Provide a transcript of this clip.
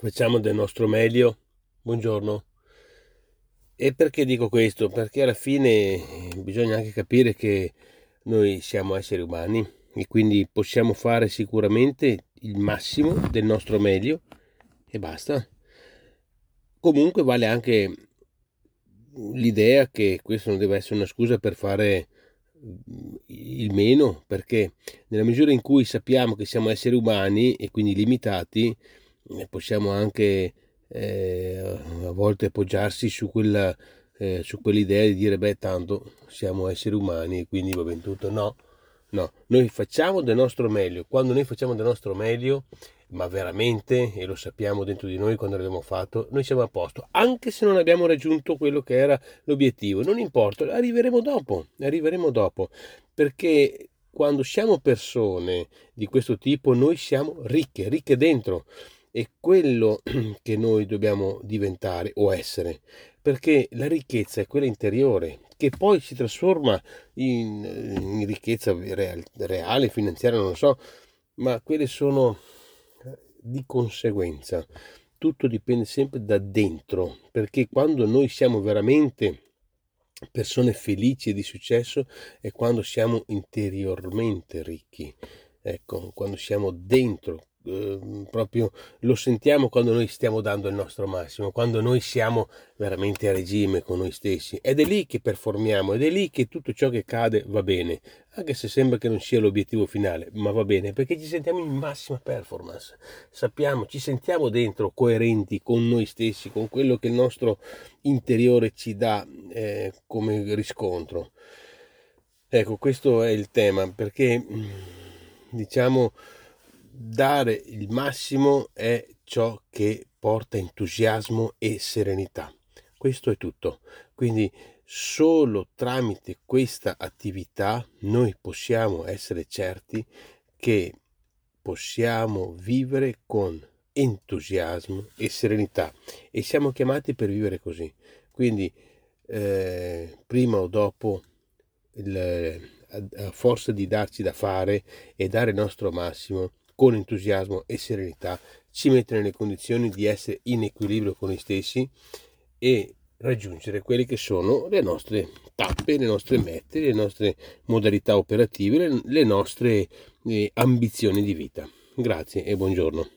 facciamo del nostro meglio. Buongiorno. E perché dico questo? Perché alla fine bisogna anche capire che noi siamo esseri umani e quindi possiamo fare sicuramente il massimo del nostro meglio e basta. Comunque vale anche l'idea che questo non deve essere una scusa per fare il meno, perché nella misura in cui sappiamo che siamo esseri umani e quindi limitati, possiamo anche a volte appoggiarsi su quell'idea di dire beh, tanto siamo esseri umani e quindi va ben tutto. No, noi facciamo del nostro meglio. Quando noi facciamo del nostro meglio, ma veramente, e lo sappiamo dentro di noi quando l'abbiamo fatto, noi siamo a posto, anche se non abbiamo raggiunto quello che era l'obiettivo, non importa, arriveremo dopo, perché quando siamo persone di questo tipo noi siamo ricche dentro, è quello che noi dobbiamo diventare o essere, perché la ricchezza è quella interiore, che poi si trasforma in ricchezza reale, finanziaria, non lo so, ma quelle sono di conseguenza. Tutto dipende sempre da dentro, perché quando noi siamo veramente persone felici e di successo è quando siamo interiormente ricchi, ecco, quando siamo dentro, proprio lo sentiamo quando noi stiamo dando il nostro massimo, quando noi siamo veramente a regime con noi stessi, ed è lì che performiamo, ed è lì che tutto ciò che cade va bene, anche se sembra che non sia l'obiettivo finale, ma va bene perché ci sentiamo in massima performance, sappiamo, ci sentiamo dentro coerenti con noi stessi, con quello che il nostro interiore ci dà come riscontro. Ecco, questo è il tema, perché diciamo dare il massimo è ciò che porta entusiasmo e serenità. Questo è tutto. Quindi solo tramite questa attività noi possiamo essere certi che possiamo vivere con entusiasmo e serenità, e siamo chiamati per vivere così. Quindi prima o dopo, a forza di darci da fare e dare il nostro massimo con entusiasmo e serenità, ci mette nelle condizioni di essere in equilibrio con noi stessi e raggiungere quelle che sono le nostre tappe, le nostre mete, le nostre modalità operative, le nostre ambizioni di vita. Grazie e buongiorno.